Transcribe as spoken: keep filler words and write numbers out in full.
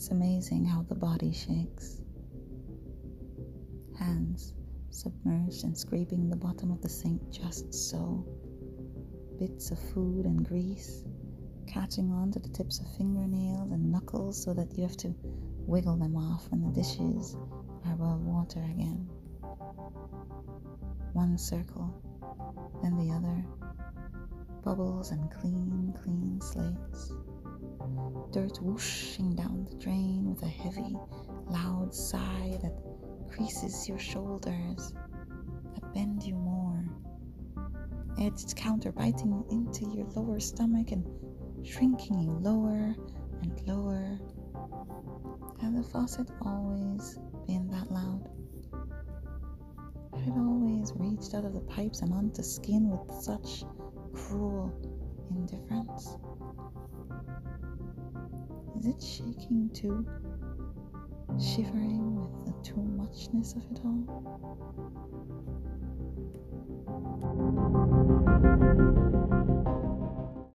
It's amazing how the body shakes. Hands submerged and scraping the bottom of the sink just so. Bits of food and grease catching onto the tips of fingernails and knuckles so that you have to wiggle them off when the dishes are above water again. One circle, then the other. Bubbles and clean, clean slates. Dirt whooshing down the drain with a heavy, loud sigh that creases your shoulders, that bend you more. Edged counter biting into your lower stomach and shrinking you lower and lower. Had the faucet always been that loud? Had it always reached out of the pipes and onto skin with such cruel indifference? Is it shaking too? Shivering with the too muchness of it all?